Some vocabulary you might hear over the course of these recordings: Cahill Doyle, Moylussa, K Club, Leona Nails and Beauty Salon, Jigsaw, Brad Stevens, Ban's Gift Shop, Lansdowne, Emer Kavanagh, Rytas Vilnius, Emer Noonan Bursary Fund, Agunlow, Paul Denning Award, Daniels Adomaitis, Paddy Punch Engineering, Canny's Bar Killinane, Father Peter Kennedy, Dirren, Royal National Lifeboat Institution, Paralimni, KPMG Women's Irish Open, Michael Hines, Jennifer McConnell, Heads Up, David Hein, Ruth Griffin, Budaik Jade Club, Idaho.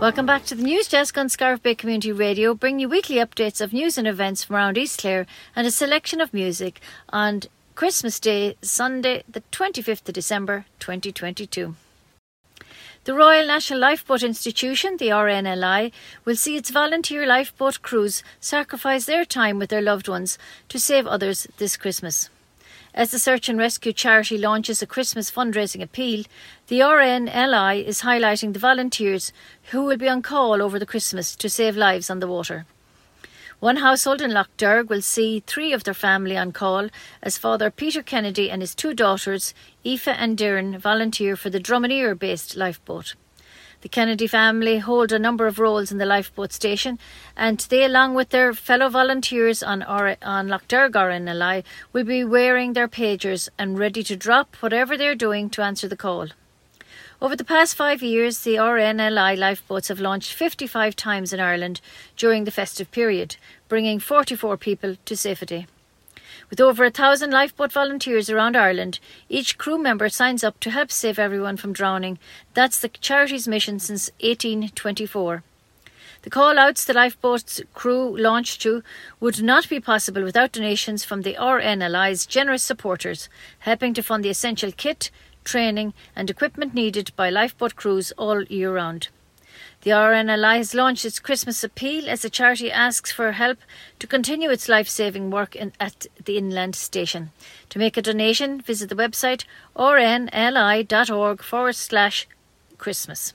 Welcome back to the news desk on Scariff Bay Community Radio, bringing you weekly updates of news and events from around East Clare and a selection of music on Christmas Day, Sunday the 25th of December 2022. The Royal National Lifeboat Institution, the RNLI, will see its volunteer lifeboat crews sacrifice their time with their loved ones to save others this Christmas. As the search and rescue charity launches a Christmas fundraising appeal, the RNLI is highlighting the volunteers who will be on call over the Christmas to save lives on the water. One household in Lough Derg will see three of their family on call as Father Peter Kennedy and his two daughters, Aoife and Dirren, volunteer for the Dromineer-based lifeboat. The Kennedy family hold a number of roles in the lifeboat station, and they, along with their fellow volunteers on Lough Derg RNLI, will be wearing their pagers and ready to drop whatever they're doing to answer the call. Over the past 5 years, the RNLI lifeboats have launched 55 times in Ireland during the festive period, bringing 44 people to safety. With over 1,000 lifeboat volunteers around Ireland, each crew member signs up to help save everyone from drowning. That's the charity's mission since 1824. The call-outs the lifeboat's crew launched to would not be possible without donations from the RNLI's generous supporters, helping to fund the essential kit, training and equipment needed by lifeboat crews all year round. The RNLI has launched its Christmas appeal as the charity asks for help to continue its life-saving work at the Inland Station. To make a donation, visit the website rnli.org/Christmas.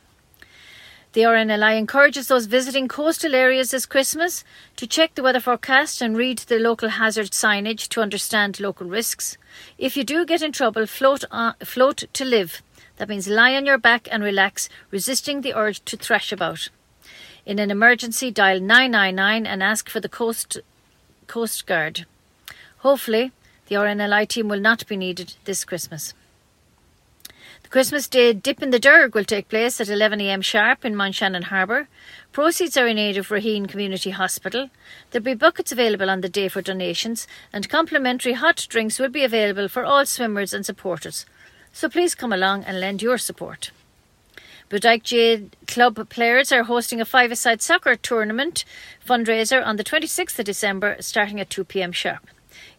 The RNLI encourages those visiting coastal areas this Christmas to check the weather forecast and read the local hazard signage to understand local risks. If you do get in trouble, float to live. That means lie on your back and relax, resisting the urge to thrash about. In an emergency, dial 999 and ask for the Coast Guard. Hopefully, the RNLI team will not be needed this Christmas. The Christmas Day Dip in the Derg will take place at 11 a.m. sharp in Mount Shannon Harbour. Proceeds are in aid of Raheen Community Hospital. There'll be buckets available on the day for donations, and complimentary hot drinks will be available for all swimmers and supporters. So please come along and lend your support. Budaik Jade Club players are hosting a five-a-side soccer tournament fundraiser on the 26th of December, starting at 2 p.m. sharp.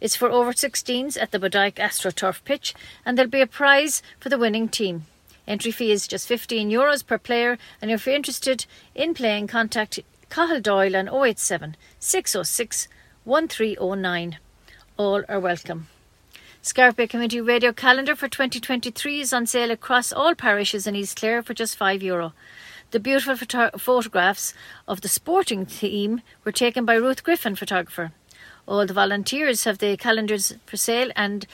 It's for over 16s at the Budaik AstroTurf pitch, and there'll be a prize for the winning team. Entry fee is just €15 per player, and if you're interested in playing, contact Cahill Doyle on 087 606 1309. All are welcome. Scariff Bay Community Radio calendar for 2023 is on sale across all parishes in East Clare for just €5. The beautiful photographs of the sporting theme were taken by Ruth Griffin, photographer. All the volunteers have the calendars for sale and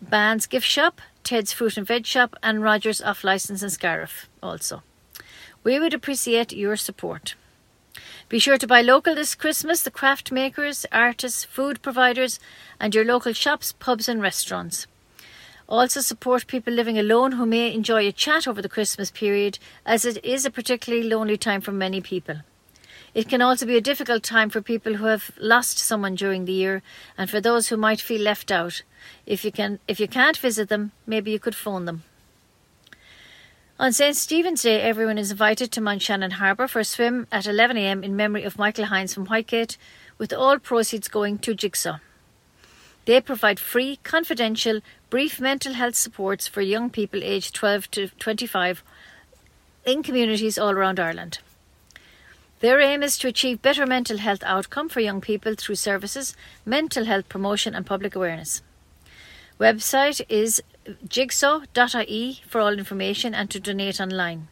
Ban's Gift Shop, Ted's Fruit and Veg Shop and Rogers Off License in Scariff also. We would appreciate your support. Be sure to buy local this Christmas. The craft makers, artists, food providers and your local shops, pubs and restaurants. Also support people living alone who may enjoy a chat over the Christmas period, as it is a particularly lonely time for many people. It can also be a difficult time for people who have lost someone during the year and for those who might feel left out. If you can't visit them, maybe you could phone them. On St. Stephen's Day, everyone is invited to Mount Shannon Harbour for a swim at 11 a.m. in memory of Michael Hines from Whitegate, with all proceeds going to Jigsaw. They provide free, confidential, brief mental health supports for young people aged 12 to 25 in communities all around Ireland. Their aim is to achieve better mental health outcome for young people through services, mental health promotion and public awareness. Website is jigsaw.ie for all information and to donate online.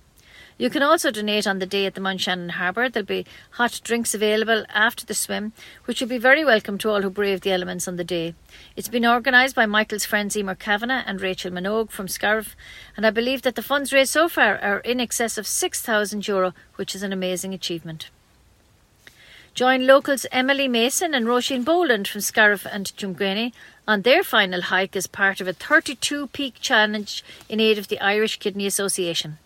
You can also donate on the day at the Mount Shannon Harbour. There'll be hot drinks available after the swim, which will be very welcome to all who brave the elements on the day. It's been organised by Michael's friends Emer Kavanagh and Rachel Minogue from Scariff, and I believe that the funds raised so far are in excess of €6,000, which is an amazing achievement. Join locals Emily Mason and Roisin Boland from Scariff and Jumgweni on their final hike as part of a 32-peak challenge in aid of the Irish Kidney Association.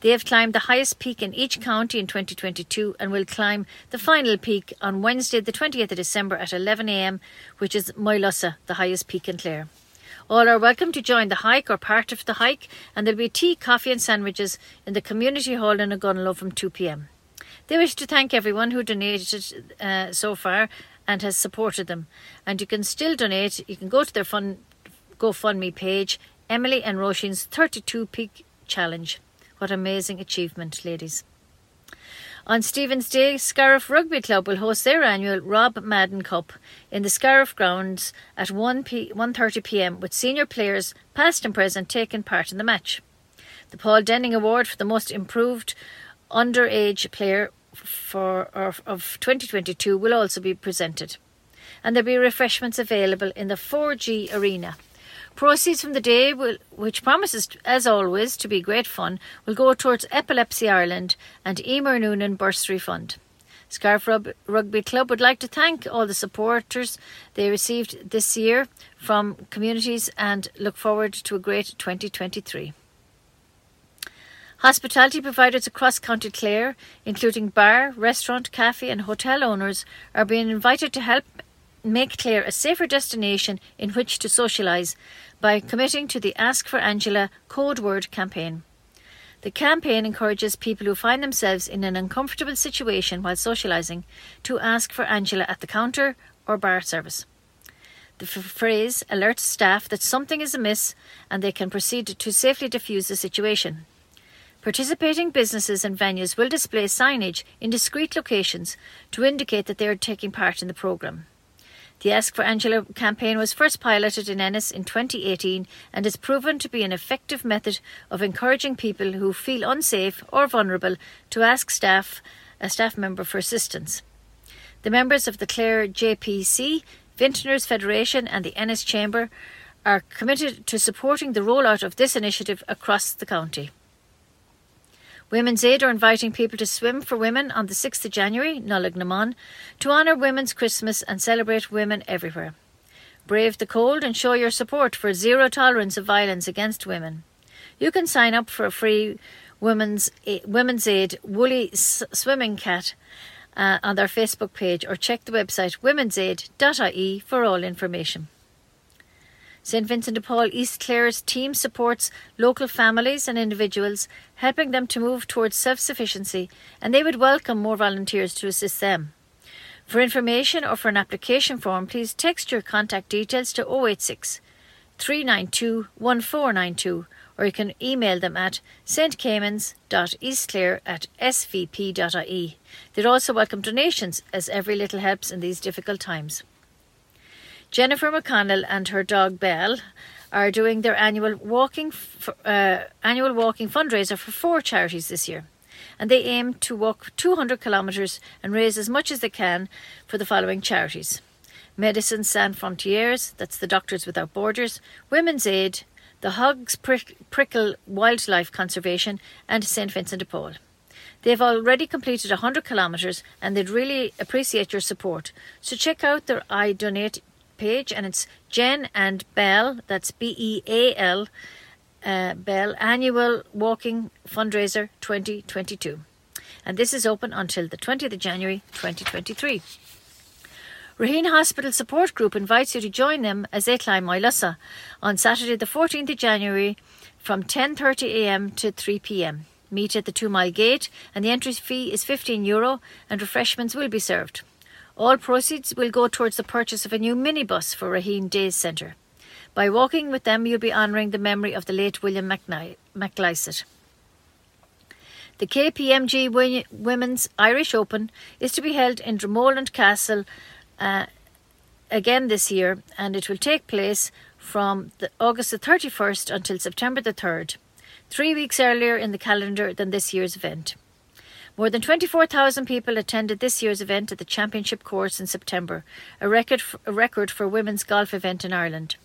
They have climbed the highest peak in each county in 2022 and will climb the final peak on Wednesday the 20th of December at 11 a.m, which is Moylussa, the highest peak in Clare. All are welcome to join the hike or part of the hike, and there will be tea, coffee and sandwiches in the community hall in Agunlow from 2 p.m. They wish to thank everyone who donated so far and has supported them. And you can still donate. You can go to their GoFundMe page, Emily and Roisin's 32 Peak Challenge. What amazing achievement, ladies. On Stephen's Day, Scariff Rugby Club will host their annual Rob Madden Cup in the Scariff grounds at 1:30pm with senior players, past and present, taking part in the match. The Paul Denning Award for the most improved underage player of 2022 will also be presented. And there'll be refreshments available in the 4G Arena. Proceeds from the day, which promises, as always, to be great fun, will go towards Epilepsy Ireland and Emer Noonan Bursary Fund. Scariff Rugby Club would like to thank all the supporters they received this year from communities and look forward to a great 2023. Hospitality providers across County Clare, including bar, restaurant, cafe and hotel owners, are being invited to help make Clare a safer destination in which to socialise by committing to the Ask for Angela code word campaign. The campaign encourages people who find themselves in an uncomfortable situation while socialising to ask for Angela at the counter or bar service. The phrase alerts staff that something is amiss and they can proceed to safely defuse the situation. Participating businesses and venues will display signage in discrete locations to indicate that they are taking part in the programme. The Ask for Angela campaign was first piloted in Ennis in 2018 and has proven to be an effective method of encouraging people who feel unsafe or vulnerable to ask a staff member for assistance. The members of the Clare JPC, Vintners Federation and the Ennis Chamber are committed to supporting the rollout of this initiative across the county. Women's Aid are inviting people to swim for women on the 6th of January, Nullagnamon, to honour Women's Christmas and celebrate women everywhere. Brave the cold and show your support for zero tolerance of violence against women. You can sign up for a free Women's Aid woolly swimming cat on their Facebook page or check the website womensaid.ie for all information. St Vincent de Paul East Clare's team supports local families and individuals, helping them to move towards self-sufficiency, and they would welcome more volunteers to assist them. For information or for an application form, please text your contact details to 086 392 1492 or you can email them at stcaymans.eastclare@svp.ie. They'd also welcome donations as every little helps in these difficult times. Jennifer McConnell and her dog Belle are doing their annual walking fundraiser for four charities this year, and they aim to walk 200 kilometres and raise as much as they can for the following charities: Médecins Sans Frontières, that's the Doctors Without Borders, Women's Aid, the Hogs Prickle Wildlife Conservation, and St Vincent de Paul. They've already completed 100 kilometres, and they'd really appreciate your support. So check out their iDonate page, and it's Jen and Belle, that's Beal, Belle Annual Walking Fundraiser 2022, and this is open until the 20th of January 2023. Raheen Hospital Support Group invites you to join them as they climb Moylussa on Saturday the 14th of January from 10:30am to 3pm. Meet at the 2 Mile Gate and the entry fee is €15 and refreshments will be served. All proceeds will go towards the purchase of a new minibus for Raheen Days Centre. By walking with them, you'll be honouring the memory of the late William McLeisett. The KPMG Women's Irish Open is to be held in Dromoland Castle again this year, and it will take place from August the 31st until September the 3rd, 3 weeks earlier in the calendar than this year's event. More than 24,000 people attended this year's event at the Championship Course in September, a record for a women's golf event in Ireland.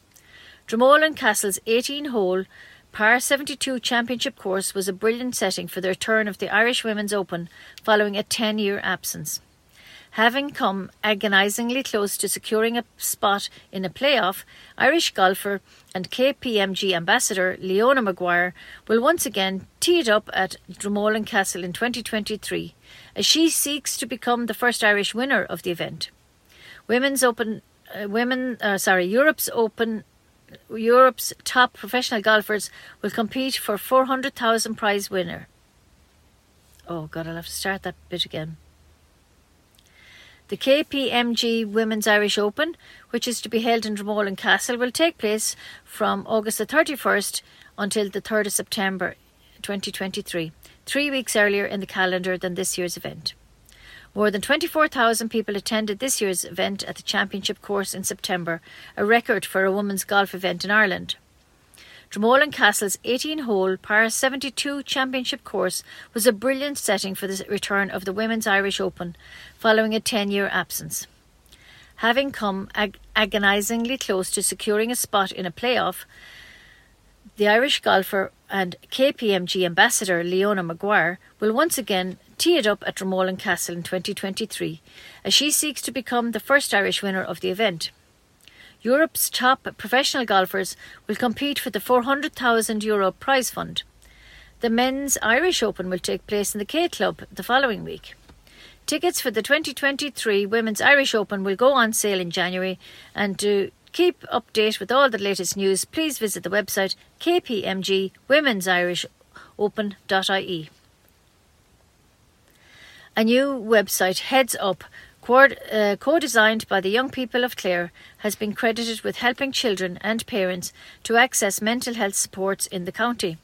Dromoland Castle's 18-hole par 72 Championship Course was a brilliant setting for the return of the Irish Women's Open following a 10-year absence. Having come agonisingly close to securing a spot in a playoff, Irish golfer and KPMG ambassador Leona Maguire will once again tee it up at Dromoland Castle in 2023 as she seeks to become the first Irish winner of the event. Europe's top professional golfers will compete for 400,000 prize winner. Oh God, I'll have to start that bit again. The KPMG Women's Irish Open, which is to be held in Dromoland Castle, will take place from August the 31st until the 3rd of September 2023, 3 weeks earlier in the calendar than this year's event. More than 24,000 people attended this year's event at the championship course in September, a record for a women's golf event in Ireland. Dromoland Castle's 18-hole par 72 championship course was a brilliant setting for the return of the Women's Irish Open following a 10-year absence. Having come agonisingly close to securing a spot in a playoff, the Irish golfer and KPMG ambassador Leona Maguire will once again tee it up at Dromoland Castle in 2023 as she seeks to become the first Irish winner of the event. Europe's top professional golfers will compete for the €400,000 prize fund. The Men's Irish Open will take place in the K Club the following week. Tickets for the 2023 Women's Irish Open will go on sale in January, and to keep update with all the latest news, please visit the website kpmgwomensirishopen.ie. A new website, Heads Up, co-designed by the young people of Clare, has been credited with helping children and parents to access mental health supports in the county.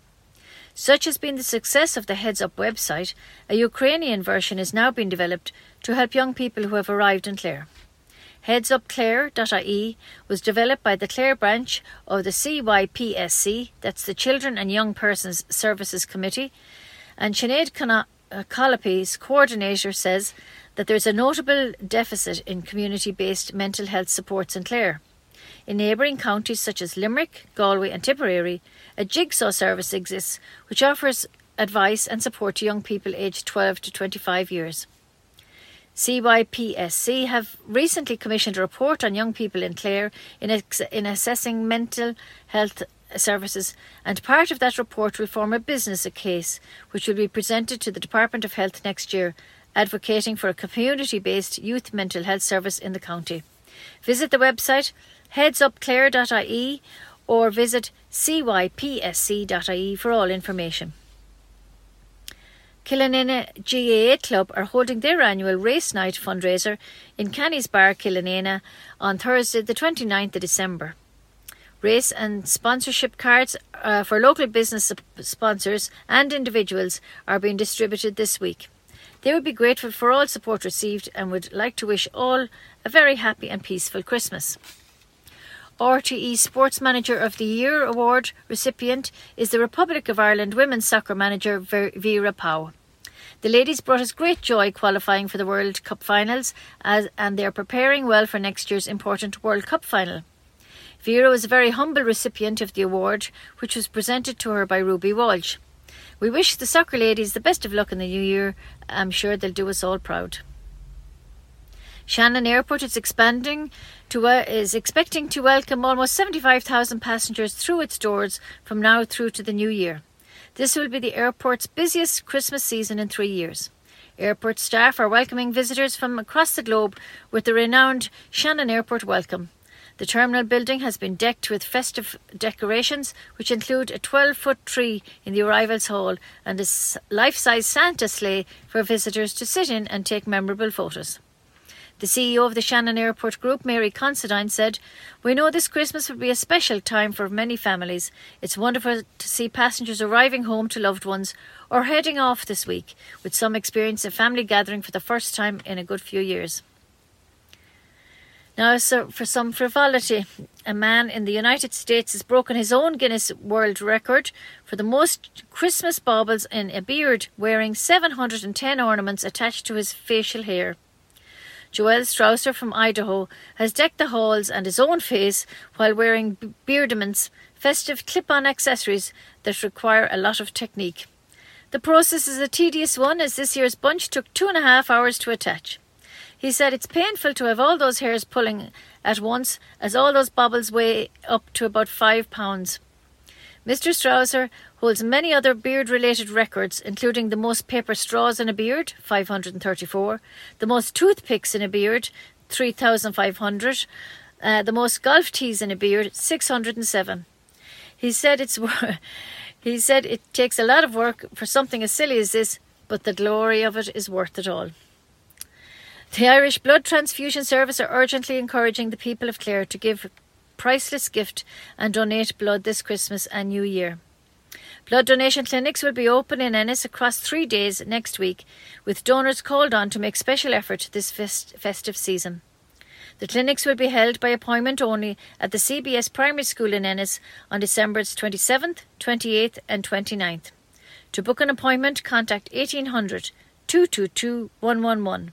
Such has been the success of the Heads Up website. A Ukrainian version is now being developed to help young people who have arrived in Clare. headsupclare.ie was developed by the Clare branch of the CYPSC, that's the Children and Young Persons Services Committee, and Sinead Colopy's coordinator says that there's a notable deficit in community-based mental health supports in Clare. In neighbouring counties such as Limerick, Galway and Tipperary, a Jigsaw service exists which offers advice and support to young people aged 12 to 25 years. CYPSC have recently commissioned a report on young people in Clare in assessing mental health services, and part of that report will form a business case which will be presented to the Department of Health next year, advocating for a community-based youth mental health service in the county. Visit the website headsupclare.ie or visit cypsc.ie for all information. Killinane GAA Club are holding their annual race night fundraiser in Canny's Bar, Killinane, on Thursday the 29th of December. Race and sponsorship cards for local business sponsors and individuals are being distributed this week. They would be grateful for all support received and would like to wish all a very happy and peaceful Christmas. RTE Sports Manager of the Year award recipient is the Republic of Ireland women's soccer manager Vera Pauw. The ladies brought us great joy qualifying for the World Cup finals and they are preparing well for next year's important World Cup final. Vera is a very humble recipient of the award, which was presented to her by Ruby Walsh. We wish the soccer ladies the best of luck in the new year. I'm sure they'll do us all proud. Shannon Airport is expecting to welcome almost 75,000 passengers through its doors from now through to the new year. This will be the airport's busiest Christmas season in 3 years. Airport staff are welcoming visitors from across the globe with the renowned Shannon Airport Welcome. The terminal building has been decked with festive decorations, which include a 12-foot tree in the arrivals hall and a life-size Santa sleigh for visitors to sit in and take memorable photos. The CEO of the Shannon Airport Group, Mary Considine, said, "We know this Christmas will be a special time for many families. It's wonderful to see passengers arriving home to loved ones or heading off this week, with some experience of family gathering for the first time in a good few years." Now, so for some frivolity, a man in the United States has broken his own Guinness World Record for the most Christmas baubles in a beard, wearing 710 ornaments attached to his facial hair. Joel Strausser from Idaho has decked the halls and his own face while wearing beardaments, festive clip-on accessories that require a lot of technique. The process is a tedious one, as this year's bunch took 2.5 hours to attach. He said, "It's painful to have all those hairs pulling at once, as all those baubles weigh up to about 5 pounds." Mr. Strausser holds many other beard-related records, including the most paper straws in a beard, 534, the most toothpicks in a beard, 3,500, the most golf tees in a beard, 607. He said it takes a lot of work for something as silly as this, but the glory of it is worth it all. The Irish Blood Transfusion Service are urgently encouraging the people of Clare to give priceless gift and donate blood this Christmas and New Year. Blood donation clinics will be open in Ennis across 3 days next week, with donors called on to make special effort this festive season. The clinics will be held by appointment only at the CBS Primary School in Ennis on December 27th, 28th and 29th. To book an appointment, contact 1800 222 111.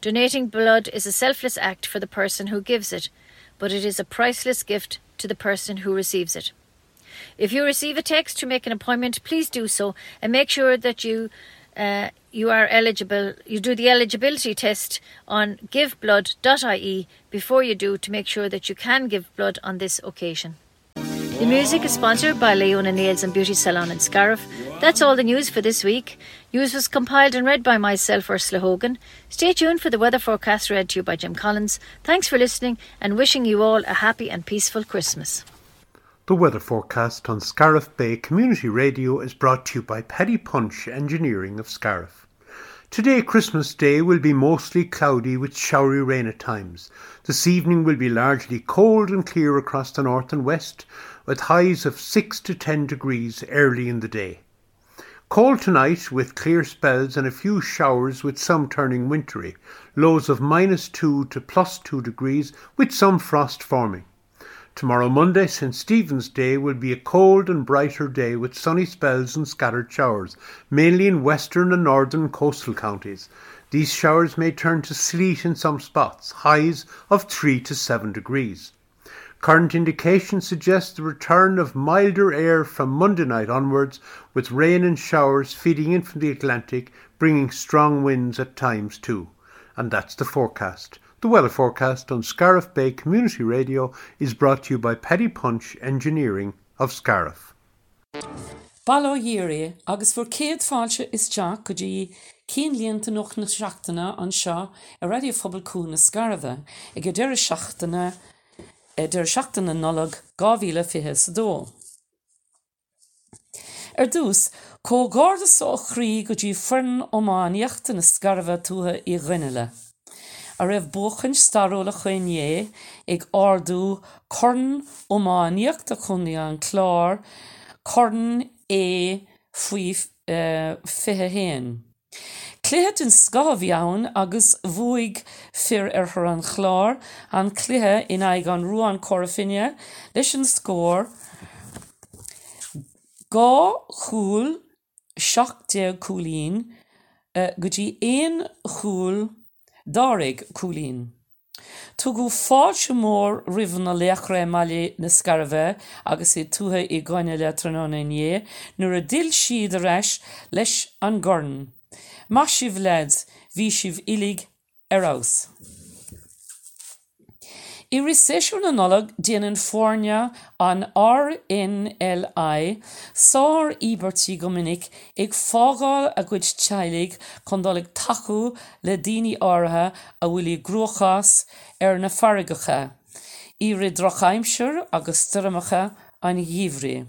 Donating blood is a selfless act for the person who gives it, but it is a priceless gift to the person who receives it. If you receive a text to make an appointment, please do so and make sure that you are eligible. You do the eligibility test on giveblood.ie before you do, to make sure that you can give blood on this occasion. The music is sponsored by Leona Nails and Beauty Salon in Scariff. That's all the news for this week. News was compiled and read by myself, Ursula Hogan. Stay tuned for the weather forecast read to you by Jim Collins. Thanks for listening and wishing you all a happy and peaceful Christmas. The weather forecast on Scariff Bay Community Radio is brought to you by Paddy Punch Engineering of Scariff. Today, Christmas Day, will be mostly cloudy with showery rain at times. This evening will be largely cold and clear across the north and west, with highs of 6 to 10 degrees early in the day. Cold tonight with clear spells and a few showers, with some turning wintry. Lows of -2 to +2 degrees with some frost forming. Tomorrow, Monday, St. Stephen's Day, will be a cold and brighter day with sunny spells and scattered showers, mainly in western and northern coastal counties. These showers may turn to sleet in some spots, highs of 3 to 7 degrees. Current indications suggest the return of milder air from Monday night onwards, with rain and showers feeding in from the Atlantic, bringing strong winds at times too. And that's the forecast. The weather forecast on Scariff Bay Community Radio is brought to you by Paddy Punch Engineering of Scariff. Balla Yere, agus for Kate Falcha is Jack Kuji, Keen Lienta Noch Nashachtana on Shaw, a radio fubble coon as Scarva, a Gedera Shachtana, a Der Shachtana Nolog, Gavila Fihis Do. Erdus, Co Gordas Ochri Kuji Fern Oman Yachten Scarva Tuha I Renela. A rev bochen starol a chwenye, eg ardu corn oman yakta kundian klar, corn e fui fehehen. Clehet in skaviaun agus vuig fir erheran klar, an clehe in aigan ruan corafinia, lishin score, ga hul, shakte kulin, guji ein hul, Darig Kulin. Tugu Forchumor Rivna Lekre Mali Nescarve, Agasi Tuhe Igone Letrononye, Nuradil Shi the Rash, Lesh Angorn. Mashiv Lads, Vishiv Ilig Eros. Irisation analog Dienen Fornia an RNLI, Sor Eberti Gominic, Ig Fogal a good chilig, Condolig Taku, Ledini Orha, a Willy Grochas, Erna Farigacha, Iridrochaimshire, Augustermacha, an Yivri.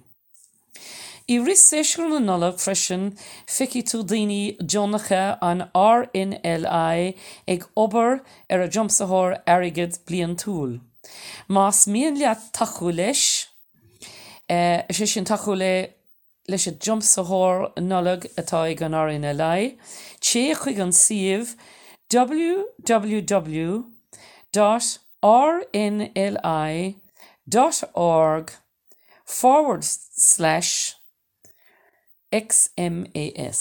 Irisation analog freshen, Fikitudini Jonacha an RNLI, Ig Ober, a Jumpsahor, Arrogant Bliantool. Mas Mienlia Takulesh, Shishin Takule, Lesh a Jumpsahor, Nolog, a Taigan RNLI, Chechigan Siev, www.rnli.org/. XMAS.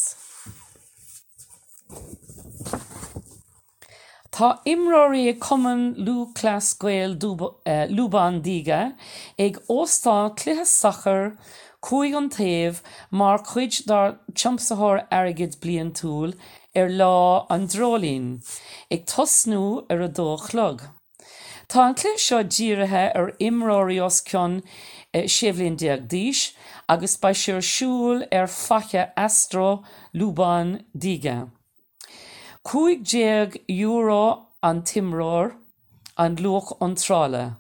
Ta imrori common lu class gael luban diga, eg osta cleha sacher, kuigon tev, mark which dar chumpsahor arrogant blian tool, la androlin, eg tosnu do chlog. Ta an cleha jirehe imrori oskion, Shevlin Diagdish, agus by Shir Shul Facha Astro Luban Diga. Kuig Jeg Euro an Timror an Loch on Trala.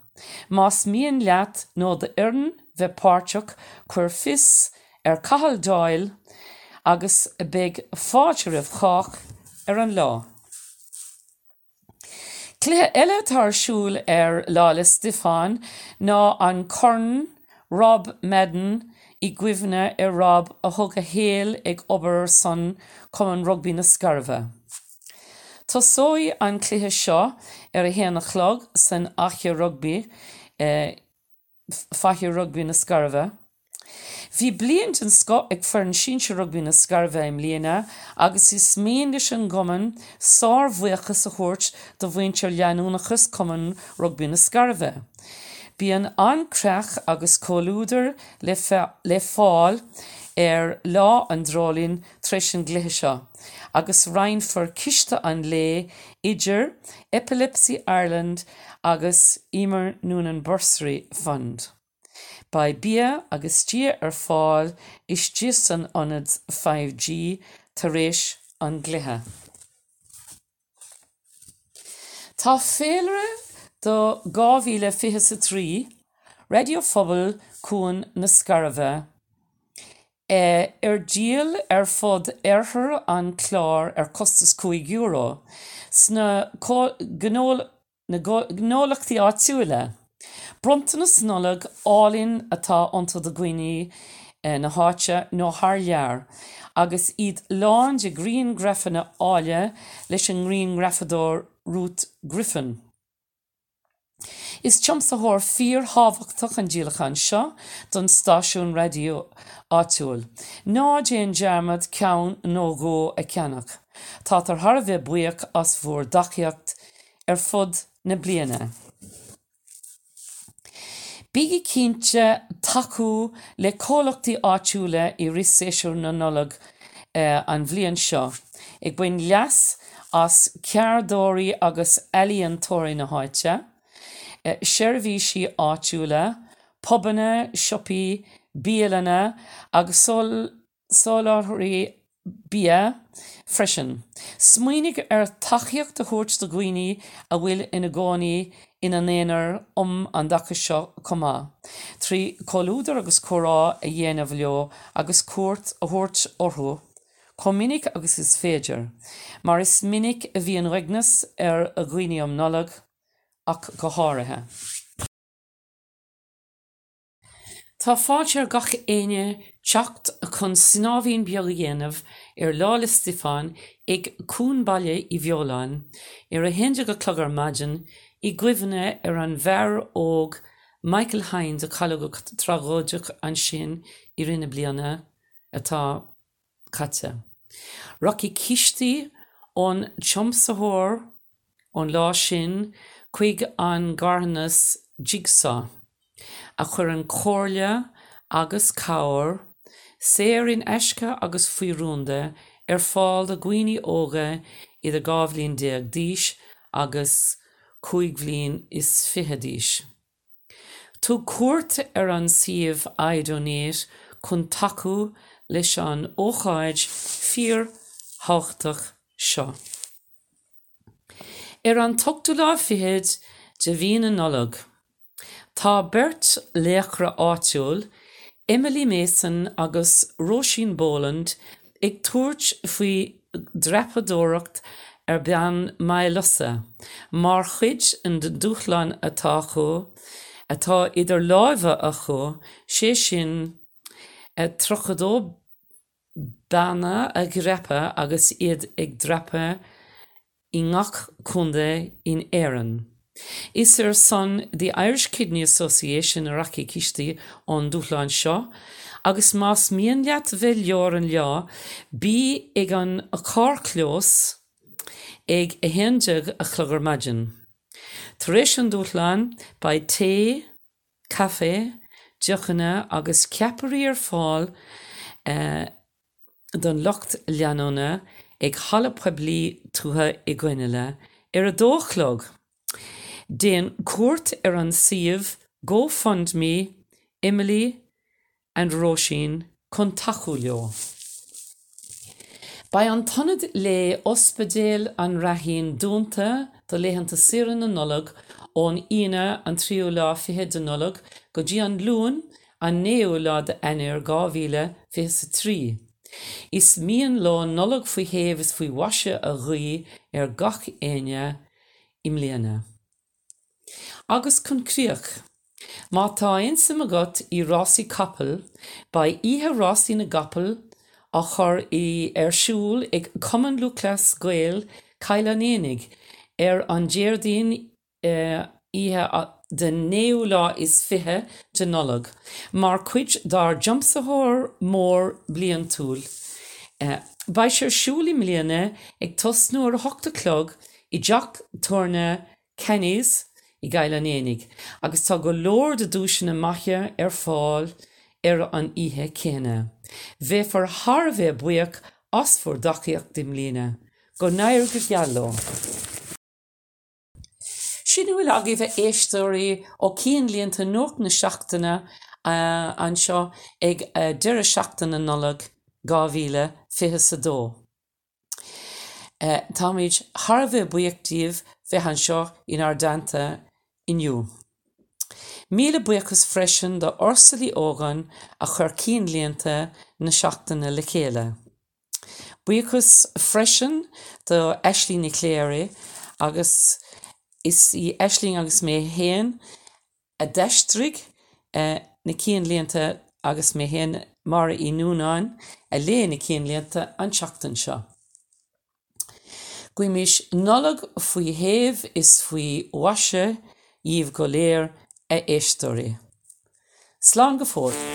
Mas Mien Lat no de Ern Veparchuk Querfis Cahill Doyle agus a big fáilte chách ar an lá. Clé eile tarsúil ar Lála Stefan ná an corn Rob Madden I ghuimhne ar Rob a thug a héal ag obair san cumann rugby na Scarva. Tá sóí an chlutha seo ar a héanach chlog san faithí rugby na Scarva. Bhí bliaint an sco ag fearn sínse rugby na Scarva im léana agus is méanais an goman sár bhuichas a chóirt do bhaintear leanúnachas cumann rugby na Scarva. Bhí an ancreach agus cólúidir le fáil ar lá an drálín treis an glutha seo, agus roinn for ciste an lé idir Epilepsy Ireland agus Éimear Noonan Bursary Fund. By bia agus tír ar fáil is tír san onad 5G tar réis an glutha. Tá féilire do 2023 radiofobal cúan na Scarva díal ar fod airthar an clár ar costas €5 sna gnólachtaí áitiúla. Brontanas nollag álinn atá onto de Guinea na háte nó thar agus iad lán de Green Grafana áile leis an Green Grafador Ruth Griffin. Is chomsa hór fír hábhachtach an dílachan seo don stáisiún radio áitiúil. Ná déan jarmad ceann nó go a ceannach. Tá tar thar a bheith buíoch as bhór daciacht ar fud na bliana. Bígi cínte tacu le cólachtaí áitiúla I riséisiúr na nollag an bhliain seo. Ag bain leas as ceardóirí agus eilíonn tóirí na háite, seirbhísí áitiúla, pobanna, siopaí, bíalana agus soláirí bia freisin. Smaoinigh ar tacaíocht a chóirt do Ghaoine a bhfuil ina Gcónaí in an éanaar an dacha seo comá. Trí cólúidir agus córá a dhéanamh leo agus cuairt a thuirt orthú. Cominnic agus is féidir. Mar is minic a bhí an regnas ar a Ghaoine am nollag ach go háirithe. Tá fáilte ar gach éine teacht chun snámhíon beag a dhéanamh ar Lála Stefan ag cún baile I Bheoláin ar a héinde go clogar Madden I ghuimhne ar an bhear óg Michael Hines a chailgeach tragóideach an sin I rinne bliana atá caite. Rocky Kishti on chomsahor on lá sin chuig an garnas Jigsaw a chuir an cóirle agus cáir séirinn eisce agus faoirúnda fáil do Ghaoine óga idir 2010 agus 5 is 25. Tú cuairt ar an siomh éadáir chun tacu leis an ócáid 480 seo. Ar an tochtúla fihead de bhíon an nollag. Tá Bert Léachra áitiúil, Emily Mason agus Roisin Boland ag tuairt faoi dreapadóireacht ar bean Moylussa, mar chuid an dúchlan atá idir láimhe a chó, sé sin trochadó banna a grepa agus iad ag drepa I ngach cúnda in éireann. Is ar san the Irish Kidney Association a raci cistí an dúchlan seo, agus más mian leat bheith leor an lea, bí ag an a cárclós ag a héindeag a chlogar Madden. Tar éis an dúchlan ba té, café, deochanna agus ceapairí ar fáil don locht leanúna ag halla pueblí tuatha I Ghaoine ar a dóchlog. Déan cuairt ar an siomh GoFundMe, Emily and Roisin chun tacu leo. Ba an tonad le ospedéal an raithín dúnta do léhananta siar na nollag ón ína an tríú lá fihead an nollag go dtí an lúin an néú lá de anéir 2023. Is mian lo nolog fwy heves fwy washa a rui gach enya im lena. Agus concreach. Ma ta einsam agat I rasi kappel, by iha rasi na gappel, achar I shul ag common luclas gael kailan enig, angerdin iha de neula is fihe de nolog. Mar quich dar jumpsahor more bliantul. By sher shuli miliane ag tosnur hoctaclog, I jack torne canis, I gailan enig. Agus tag o lord de dushne machia fall, an ihe kene. Ve for harve buiak as for dakiak dimline. Go nair gyallo. Sinu will I give a story or keen lient a nook na shachtana and shaw egg a dera shachtana nolog garvila fihisado. Tamij harve buiaktiv vehanshaw in ardanta in you. Mila buikus freshen the orsali organ a her keen liente na shachtana lekela. Buikus freshen the Ashley Nicleri agus is I Ashling agus me hen a dastrig nikien lenta agus me hen mara I nunan a le nikien lenta an chaktensha. Guimish nolog fui hev is fui washe yiv goler a estori. Slán go fóill.